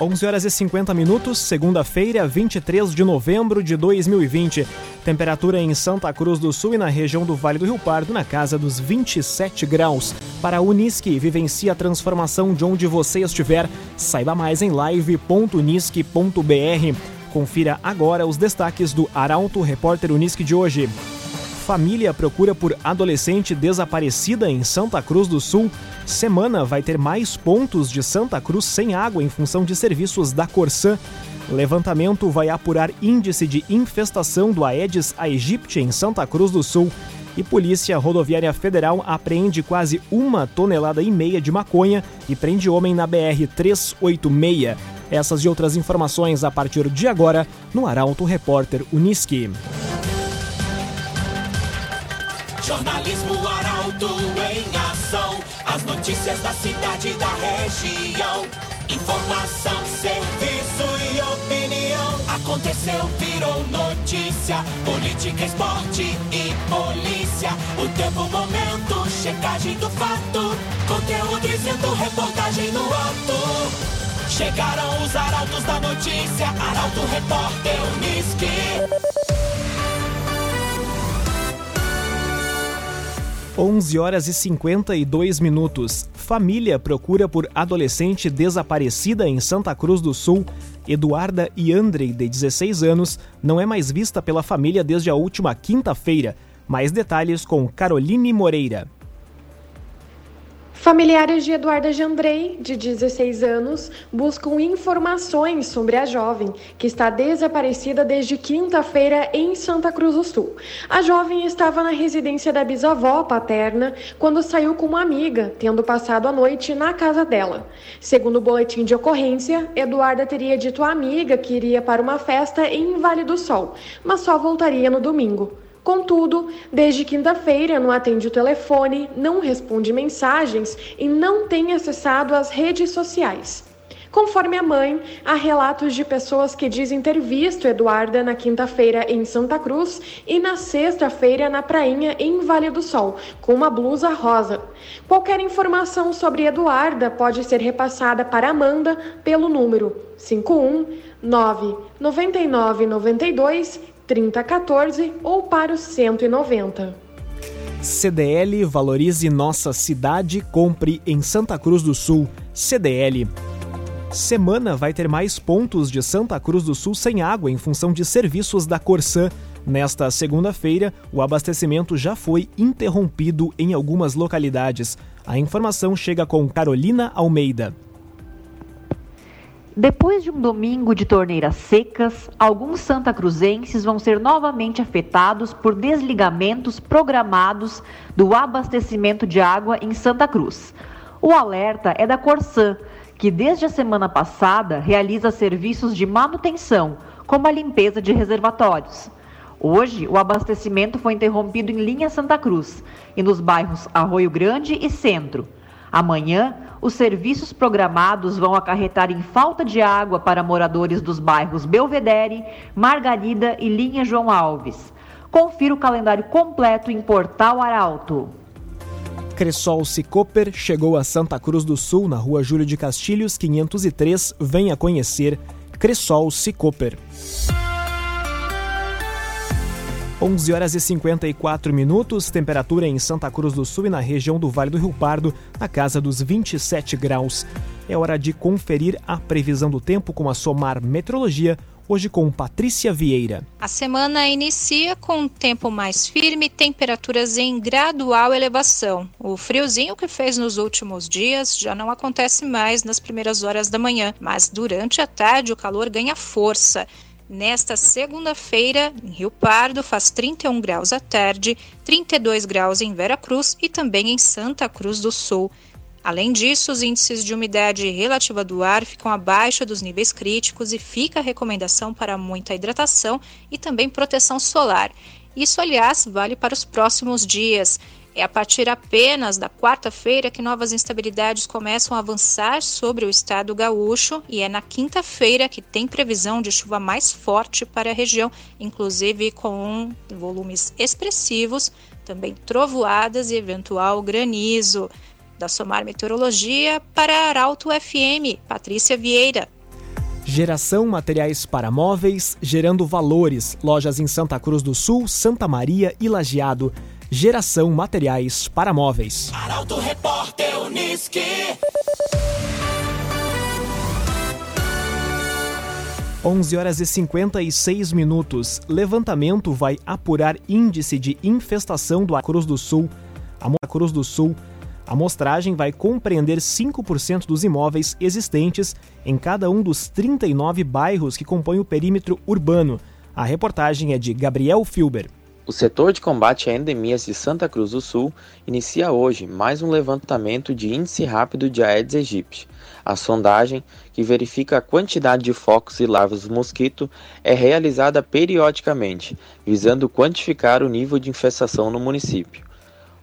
11h50, segunda-feira, 23 de novembro de 2020. Temperatura em Santa Cruz do Sul e na região do Vale do Rio Pardo, na casa dos 27 graus. Para a Unisque, vivencie a transformação de onde você estiver. Saiba mais em live.unisque.br. Confira agora os destaques do Arauto Repórter Uniski de hoje. Família procura por adolescente desaparecida em Santa Cruz do Sul. Semana vai ter mais pontos de Santa Cruz sem água em função de serviços da Corsan. Levantamento vai apurar índice de infestação do Aedes aegypti em Santa Cruz do Sul. E Polícia Rodoviária Federal apreende quase 1,5 tonelada de maconha e prende homem na BR-386. Essas e outras informações a partir de agora no Arauto Repórter Uniski. Jornalismo Arauto em ação, as notícias da cidade e da região. Informação, serviço e opinião. Aconteceu, virou notícia, política, esporte e polícia. O tempo, o momento, checagem do fato, conteúdo dizendo, reportagem no ato. Chegaram os arautos da notícia, Arauto Repórter Uniski. 11h52. Família procura por adolescente desaparecida em Santa Cruz do Sul. Eduarda e Andrei, de 16 anos, não é mais vista pela família desde a última quinta-feira. Mais detalhes com Caroline Moreira. Familiares de Eduarda e Andrei, de 16 anos, buscam informações sobre a jovem, que está desaparecida desde quinta-feira em Santa Cruz do Sul. A jovem estava na residência da bisavó paterna quando saiu com uma amiga, tendo passado a noite na casa dela. Segundo o boletim de ocorrência, Eduarda teria dito à amiga que iria para uma festa em Vale do Sol, mas só voltaria no domingo. Contudo, desde quinta-feira não atende o telefone, não responde mensagens e não tem acessado as redes sociais. Conforme a mãe, há relatos de pessoas que dizem ter visto Eduarda na quinta-feira em Santa Cruz e na sexta-feira na prainha em Vale do Sol, com uma blusa rosa. Qualquer informação sobre Eduarda pode ser repassada para Amanda pelo número 519-9992 3014 ou para o 190. CDL valorize nossa cidade, compre em Santa Cruz do Sul. CDL. Semana vai ter mais pontos de Santa Cruz do Sul sem água em função de serviços da Corsan. Nesta segunda-feira, o abastecimento já foi interrompido em algumas localidades. A informação chega com Carolina Almeida. Depois de um domingo de torneiras secas, alguns santacruzenses vão ser novamente afetados por desligamentos programados do abastecimento de água em Santa Cruz. O alerta é da Corsan, que desde a semana passada realiza serviços de manutenção, como a limpeza de reservatórios. Hoje, o abastecimento foi interrompido em linha Santa Cruz e nos bairros Arroio Grande e Centro. Amanhã, os serviços programados vão acarretar em falta de água para moradores dos bairros Belvedere, Margarida e Linha João Alves. Confira o calendário completo em Portal Arauto. Cresol Sicoper chegou a Santa Cruz do Sul, na rua Júlio de Castilhos, 503. Venha conhecer Cresol Sicoper. 11h54, temperatura em Santa Cruz do Sul e na região do Vale do Rio Pardo, na casa dos 27 graus. É hora de conferir a previsão do tempo com a Somar Meteorologia, hoje com Patrícia Vieira. A semana inicia com um tempo mais firme e temperaturas em gradual elevação. O friozinho que fez nos últimos dias já não acontece mais nas primeiras horas da manhã, mas durante a tarde o calor ganha força. Nesta segunda-feira, em Rio Pardo, faz 31 graus à tarde, 32 graus em Vera Cruz e também em Santa Cruz do Sul. Além disso, os índices de umidade relativa do ar ficam abaixo dos níveis críticos e fica a recomendação para muita hidratação e também proteção solar. Isso, aliás, vale para os próximos dias. É a partir apenas da quarta-feira que novas instabilidades começam a avançar sobre o estado gaúcho e é na quinta-feira que tem previsão de chuva mais forte para a região, inclusive com volumes expressivos, também trovoadas e eventual granizo. Da Somar Meteorologia para Arauto FM, Patrícia Vieira. Geração materiais para móveis, gerando valores. Lojas em Santa Cruz do Sul, Santa Maria e Lajeado. Geração materiais para móveis. Arauto Repórter Uniski. Às 11h56. Levantamento vai apurar índice de infestação do Cruz do Sul. A amostragem vai compreender 5% dos imóveis existentes em cada um dos 39 bairros que compõem o perímetro urbano. A reportagem é de Gabriel Filber. O setor de combate a endemias de Santa Cruz do Sul inicia hoje mais um levantamento de índice rápido de Aedes aegypti. A sondagem, que verifica a quantidade de focos e larvas do mosquito, é realizada periodicamente, visando quantificar o nível de infestação no município.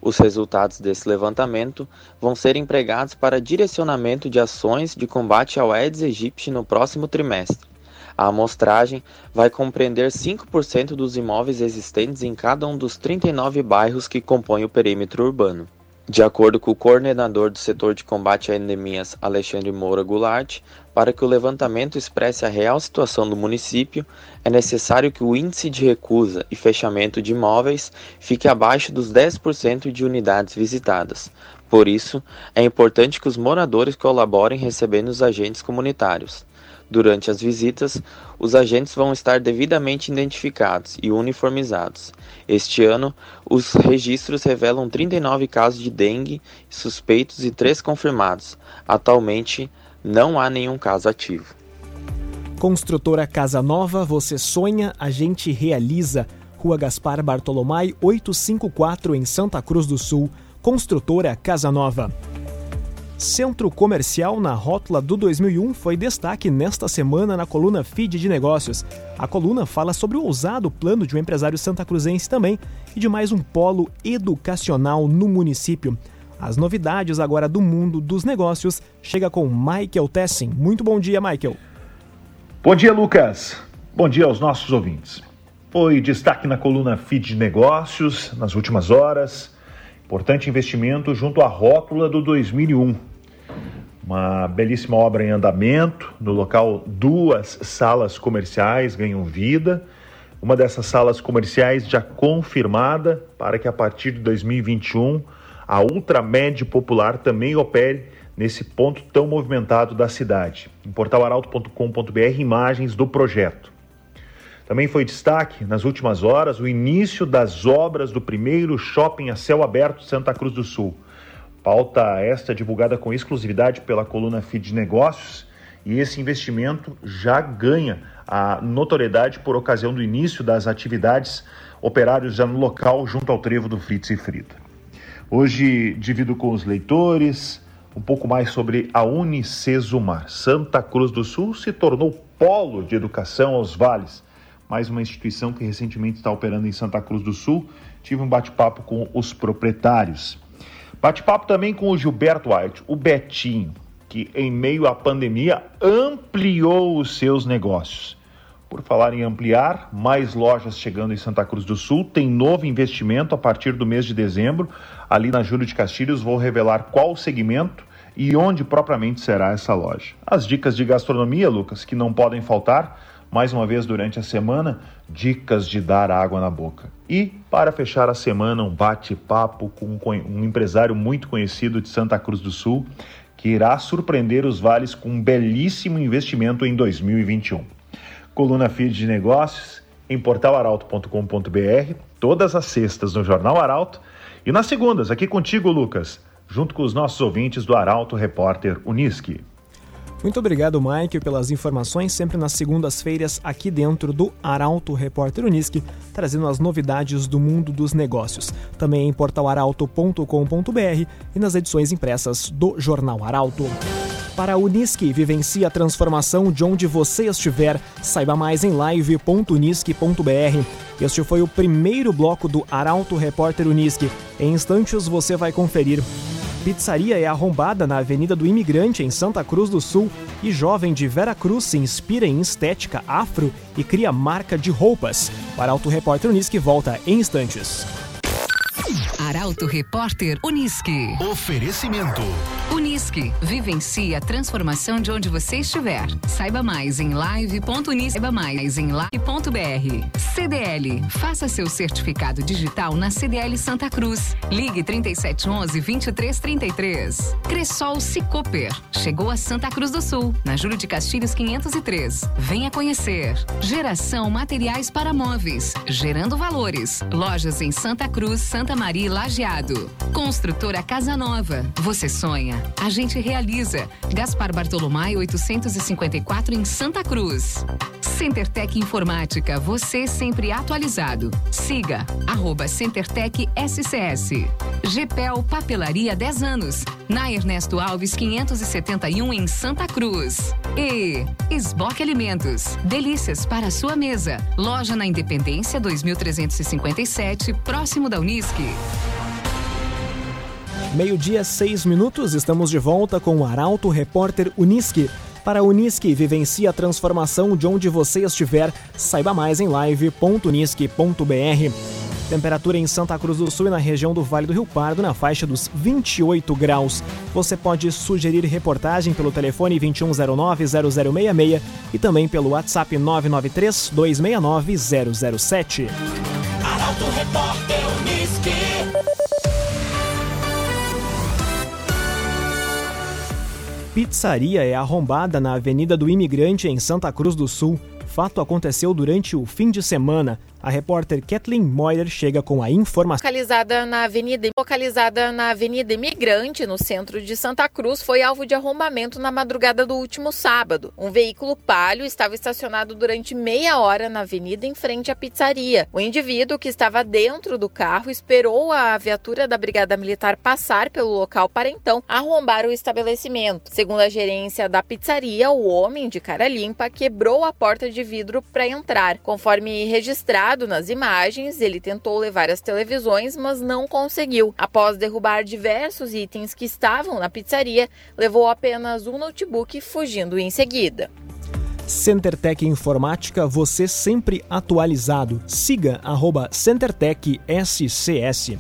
Os resultados desse levantamento vão ser empregados para direcionamento de ações de combate ao Aedes aegypti no próximo trimestre. A amostragem vai compreender 5% dos imóveis existentes em cada um dos 39 bairros que compõem o perímetro urbano. De acordo com o coordenador do setor de combate a endemias, Alexandre Moura Goulart, para que o levantamento expresse a real situação do município, é necessário que o índice de recusa e fechamento de imóveis fique abaixo dos 10% de unidades visitadas. Por isso, é importante que os moradores colaborem recebendo os agentes comunitários. Durante as visitas, os agentes vão estar devidamente identificados e uniformizados. Este ano, os registros revelam 39 casos de dengue suspeitos e 3 confirmados. Atualmente, não há nenhum caso ativo. Construtora Casa Nova, você sonha, a gente realiza. Rua Gaspar Bartolomai, 854, em Santa Cruz do Sul. Construtora Casa Nova. Centro Comercial na rótula do 2001 foi destaque nesta semana na coluna Feed de Negócios. A coluna fala sobre o ousado plano de um empresário santacruzense também e de mais um polo educacional no município. As novidades agora do mundo dos negócios chega com Michael Tessin. Muito bom dia, Michael. Bom dia, Lucas. Bom dia aos nossos ouvintes. Foi destaque na coluna Feed de Negócios nas últimas horas. Importante investimento junto à rótula do 2001. Uma belíssima obra em andamento. No local, 2 salas comerciais ganham vida. Uma dessas salas comerciais já confirmada para que a partir de 2021 a Ultramed Popular também opere nesse ponto tão movimentado da cidade. Em portalarauto.com.br, imagens do projeto. Também foi destaque, nas últimas horas, o início das obras do primeiro shopping a céu aberto de Santa Cruz do Sul. Pauta esta divulgada com exclusividade pela coluna Feed de Negócios, e esse investimento já ganha a notoriedade por ocasião do início das atividades, operários já no local, junto ao trevo do Fritz e Frita. Hoje divido com os leitores um pouco mais sobre a Unicesumar. Santa Cruz do Sul se tornou polo de educação aos vales. Mais uma instituição que recentemente está operando em Santa Cruz do Sul. Tive um bate-papo com os proprietários. Bate-papo também com o Gilberto White, o Betinho, que em meio à pandemia ampliou os seus negócios. Por falar em ampliar, mais lojas chegando em Santa Cruz do Sul. Tem novo investimento a partir do mês de dezembro. Ali na Júlio de Castilhos, vou revelar qual o segmento e onde propriamente será essa loja. As dicas de gastronomia, Lucas, que não podem faltar. Mais uma vez durante a semana, dicas de dar água na boca. E, para fechar a semana, um bate-papo com um empresário muito conhecido de Santa Cruz do Sul, que irá surpreender os vales com um belíssimo investimento em 2021. Coluna Feed de Negócios, em portalarauto.com.br, todas as sextas no Jornal Arauto, e nas segundas, aqui contigo, Lucas, junto com os nossos ouvintes do Arauto Repórter Uniski. Muito obrigado, Mike, pelas informações, sempre nas segundas-feiras aqui dentro do Arauto Repórter Unisque, trazendo as novidades do mundo dos negócios. Também em portalarauto.com.br e nas edições impressas do Jornal Arauto. Para a Unisque, vivencie a transformação de onde você estiver. Saiba mais em live.unisque.br. Este foi o primeiro bloco do Arauto Repórter Unisque. Em instantes você vai conferir. Pizzaria é arrombada na Avenida do Imigrante, em Santa Cruz do Sul, e jovem de Veracruz se inspira em estética afro e cria marca de roupas. Arauto Repórter Unisque volta em instantes. Arauto Repórter Unisque. Oferecimento. Unisque, vivencie a transformação de onde você estiver. Saiba mais em live.unisque.br. CDL, faça seu certificado digital na CDL Santa Cruz. Ligue 3711-2333. Cresol Sicoper, chegou a Santa Cruz do Sul, na Júlio de Castilhos 503. Venha conhecer. Geração Materiais para Móveis, gerando valores. Lojas em Santa Cruz, Santa Maria e Lajeado. Construtora Casa Nova, você sonha, a gente realiza. Gaspar Bartolomé 854 em Santa Cruz. CenterTech Informática, você sempre atualizado. Siga @CenterTech SCS. GPEL Papelaria 10 anos, na Ernesto Alves 571 em Santa Cruz. E Esboque Alimentos, delícias para a sua mesa. Loja na Independência 2357, próximo da Unisque. 12:06, estamos de volta com o Arauto Repórter Unisque. Para a Unisque, vivencie a transformação de onde você estiver. Saiba mais em live.unisque.br. Temperatura em Santa Cruz do Sul e na região do Vale do Rio Pardo na faixa dos 28 graus. Você pode sugerir reportagem pelo telefone 2109-0066 e também pelo WhatsApp 993-269-007. Arauto Repórter Unisque. Pizzaria é arrombada na Avenida do Imigrante, em Santa Cruz do Sul. Fato aconteceu durante o fim de semana. A repórter Kathleen Moyer chega com a informação. Localizada na Avenida Imigrante, no centro de Santa Cruz, foi alvo de arrombamento na madrugada do último sábado. Um veículo palio estava estacionado durante meia hora na avenida em frente à pizzaria. O indivíduo, que estava dentro do carro, esperou a viatura da Brigada Militar passar pelo local para então arrombar o estabelecimento. Segundo a gerência da pizzaria, o homem de cara limpa quebrou a porta de vidro para entrar. Conforme registrado nas imagens, ele tentou levar as televisões, mas não conseguiu. Após derrubar diversos itens que estavam na pizzaria, levou apenas um notebook, fugindo em seguida. CenterTech Informática, você sempre atualizado. Siga @CenterTechSCS.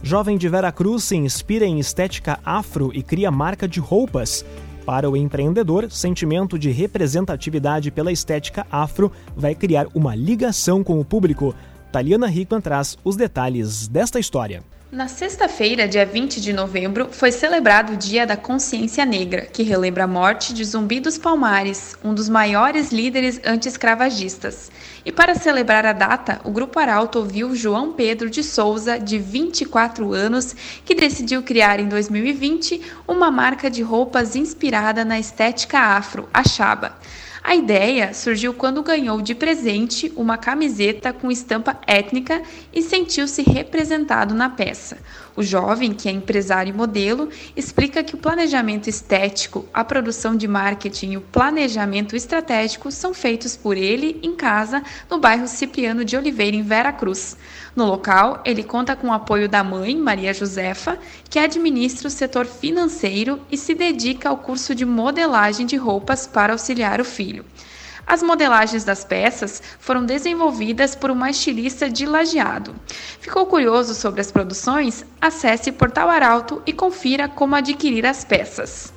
Jovem de Veracruz se inspira em estética afro e cria marca de roupas. Para o empreendedor, sentimento de representatividade pela estética afro vai criar uma ligação com o público. Taliana Hickman traz os detalhes desta história. Na sexta-feira, dia 20 de novembro, foi celebrado o Dia da Consciência Negra, que relembra a morte de Zumbi dos Palmares, um dos maiores líderes anti-escravagistas. E para celebrar a data, o Grupo Arauto ouviu João Pedro de Souza, de 24 anos, que decidiu criar em 2020 uma marca de roupas inspirada na estética afro, a Chaba. A ideia surgiu quando ganhou de presente uma camiseta com estampa étnica e sentiu-se representado na peça. O jovem, que é empresário e modelo, explica que o planejamento estético, a produção de marketing e o planejamento estratégico são feitos por ele em casa, no bairro Cipriano de Oliveira, em Veracruz. No local, ele conta com o apoio da mãe, Maria Josefa, que administra o setor financeiro e se dedica ao curso de modelagem de roupas para auxiliar o filho. As modelagens das peças foram desenvolvidas por uma estilista de Lajeado. Ficou curioso sobre as produções? Acesse o Portal Arauto e confira como adquirir as peças.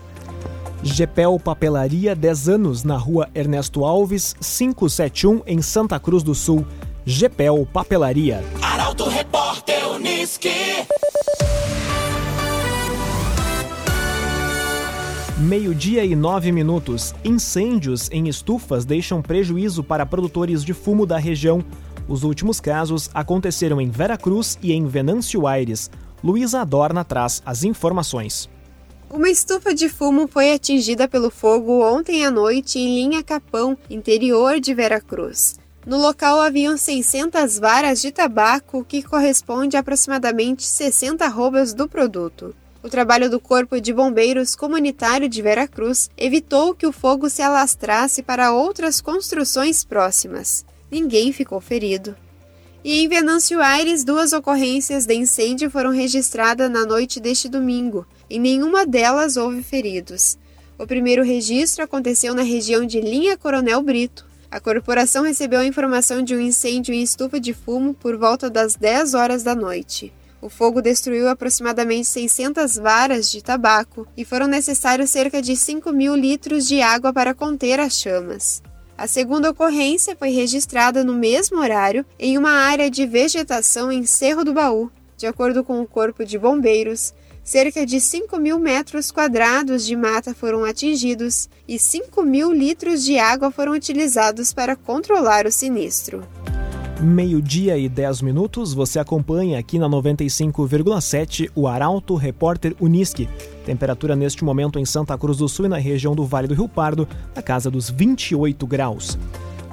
GPEL Papelaria 10 anos, na rua Ernesto Alves, 571, em Santa Cruz do Sul. GPEL Papelaria. Arauto Repórter Unisque. 12:09. Incêndios em estufas deixam prejuízo para produtores de fumo da região. Os últimos casos aconteceram em Veracruz e em Venâncio Aires. Luísa Adorna traz as informações. Uma estufa de fumo foi atingida pelo fogo ontem à noite em Linha Capão, interior de Veracruz. No local haviam 600 varas de tabaco, o que corresponde a aproximadamente 60 roubas do produto. O trabalho do Corpo de Bombeiros Comunitário de Veracruz evitou que o fogo se alastrasse para outras construções próximas. Ninguém ficou ferido. E em Venâncio Aires, 2 ocorrências de incêndio foram registradas na noite deste domingo. Em nenhuma delas houve feridos. O primeiro registro aconteceu na região de Linha Coronel Brito. A corporação recebeu a informação de um incêndio em estufa de fumo por volta das 10 horas da noite. O fogo destruiu aproximadamente 600 varas de tabaco e foram necessários cerca de 5.000 litros de água para conter as chamas. A segunda ocorrência foi registrada no mesmo horário em uma área de vegetação em Cerro do Baú. De acordo com o Corpo de Bombeiros, cerca de 5.000 metros quadrados de mata foram atingidos e 5.000 litros de água foram utilizados para controlar o sinistro. 12h10, você acompanha aqui na 95,7 o Arauto Repórter Uniski. Temperatura neste momento em Santa Cruz do Sul e na região do Vale do Rio Pardo, na casa dos 28 graus.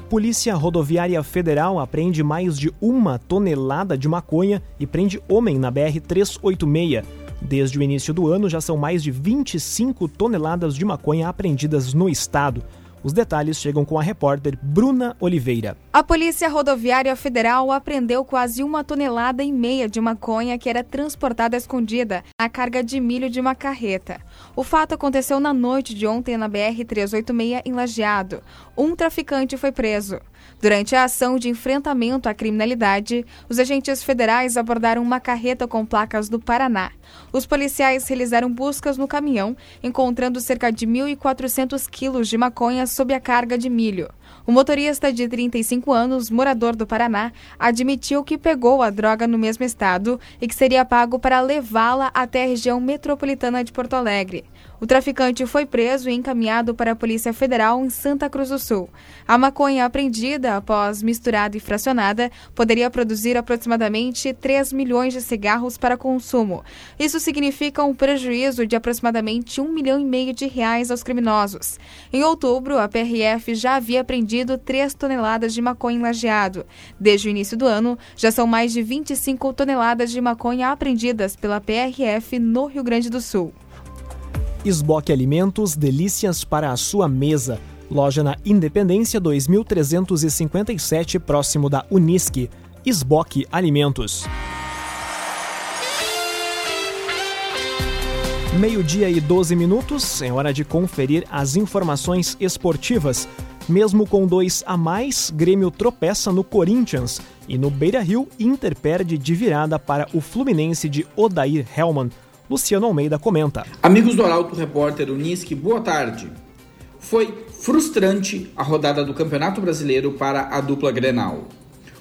Polícia Rodoviária Federal apreende mais de 1 tonelada de maconha e prende homem na BR-386. Desde o início do ano, já são mais de 25 toneladas de maconha apreendidas no estado. Os detalhes chegam com a repórter Bruna Oliveira. A Polícia Rodoviária Federal apreendeu quase 1,5 tonelada de maconha que era transportada escondida na carga de milho de uma carreta. O fato aconteceu na noite de ontem na BR-386 em Lajeado. Um traficante foi preso. Durante a ação de enfrentamento à criminalidade, os agentes federais abordaram uma carreta com placas do Paraná. Os policiais realizaram buscas no caminhão, encontrando cerca de 1.400 quilos de maconha sob a carga de milho. O motorista de 35 anos, morador do Paraná, admitiu que pegou a droga no mesmo estado e que seria pago para levá-la até a região metropolitana de Porto Alegre. O traficante foi preso e encaminhado para a Polícia Federal em Santa Cruz do Sul. A maconha apreendida, após misturada e fracionada, poderia produzir aproximadamente 3 milhões de cigarros para consumo. Isso significa um prejuízo de aproximadamente 1,5 milhão de reais aos criminosos. Em outubro, a PRF já havia apreendido 3 toneladas de maconha em Lajeado. Desde o início do ano, já são mais de 25 toneladas de maconha apreendidas pela PRF no Rio Grande do Sul. Esboque Alimentos, delícias para a sua mesa. Loja na Independência 2357, próximo da Unisque. Esboque Alimentos. 12h12, é hora de conferir as informações esportivas. Mesmo com 2 a mais, Grêmio tropeça no Corinthians. E no Beira-Rio, Inter perde de virada para o Fluminense de Odair Hellmann. Luciano Almeida comenta. Amigos do Arauto Repórter Uniski, boa tarde. Foi frustrante a rodada do Campeonato Brasileiro para a dupla Grenal.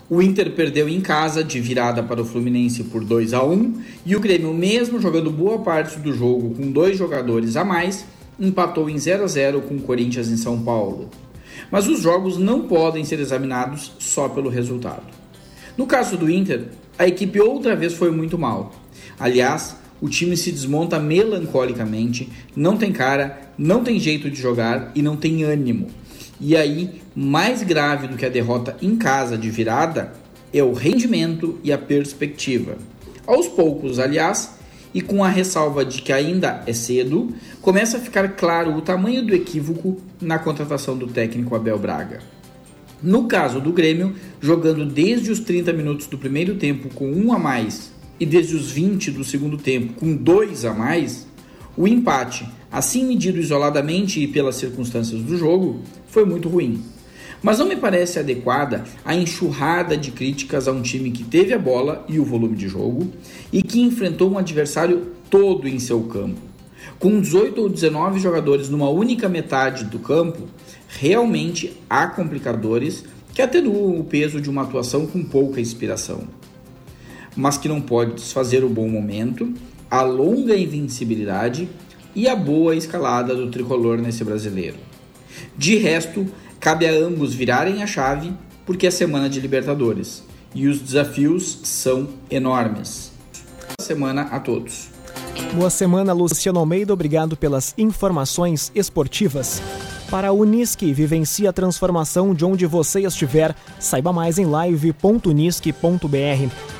O Inter perdeu em casa de virada para o Fluminense por 2-1 e o Grêmio, mesmo jogando boa parte do jogo com 2 jogadores a mais, empatou em 0-0 com o Corinthians em São Paulo. Mas os jogos não podem ser examinados só pelo resultado. No caso do Inter, a equipe outra vez foi muito mal. Aliás, o time se desmonta melancolicamente, não tem cara, não tem jeito de jogar e não tem ânimo. E aí, mais grave do que a derrota em casa de virada, é o rendimento e a perspectiva. Aos poucos, aliás, e com a ressalva de que ainda é cedo, começa a ficar claro o tamanho do equívoco na contratação do técnico Abel Braga. No caso do Grêmio, jogando desde os 30 minutos do primeiro tempo com 1 a mais, e desde os 20 do segundo tempo com 2 a mais, o empate, assim medido isoladamente e pelas circunstâncias do jogo, foi muito ruim. Mas não me parece adequada a enxurrada de críticas a um time que teve a bola e o volume de jogo e que enfrentou um adversário todo em seu campo. Com 18 ou 19 jogadores numa única metade do campo, realmente há complicadores que atenuam o peso de uma atuação com pouca inspiração, mas que não pode desfazer o bom momento, a longa invencibilidade e a boa escalada do tricolor nesse brasileiro. De resto, cabe a ambos virarem a chave, porque é semana de Libertadores e os desafios são enormes. Boa semana a todos. Boa semana, Luciano Almeida. Obrigado pelas informações esportivas. Para a Unisque, vivencie a transformação de onde você estiver. Saiba mais em live.unisque.br.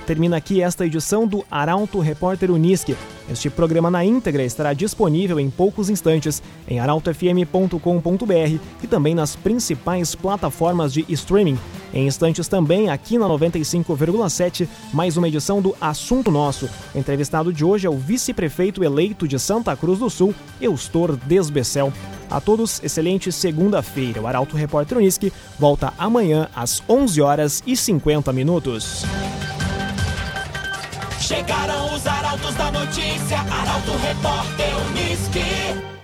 Termina aqui esta edição do Arauto Repórter Unisque. Este programa na íntegra estará disponível em poucos instantes em arautofm.com.br e também nas principais plataformas de streaming. Em instantes também, aqui na 95,7, mais uma edição do Assunto Nosso. O entrevistado de hoje é o vice-prefeito eleito de Santa Cruz do Sul, Eustor Desbecel. A todos, excelente segunda-feira. O Arauto Repórter Unisque volta amanhã às 11h50. Chegaram os arautos da notícia, Arauto Repórter Uniski.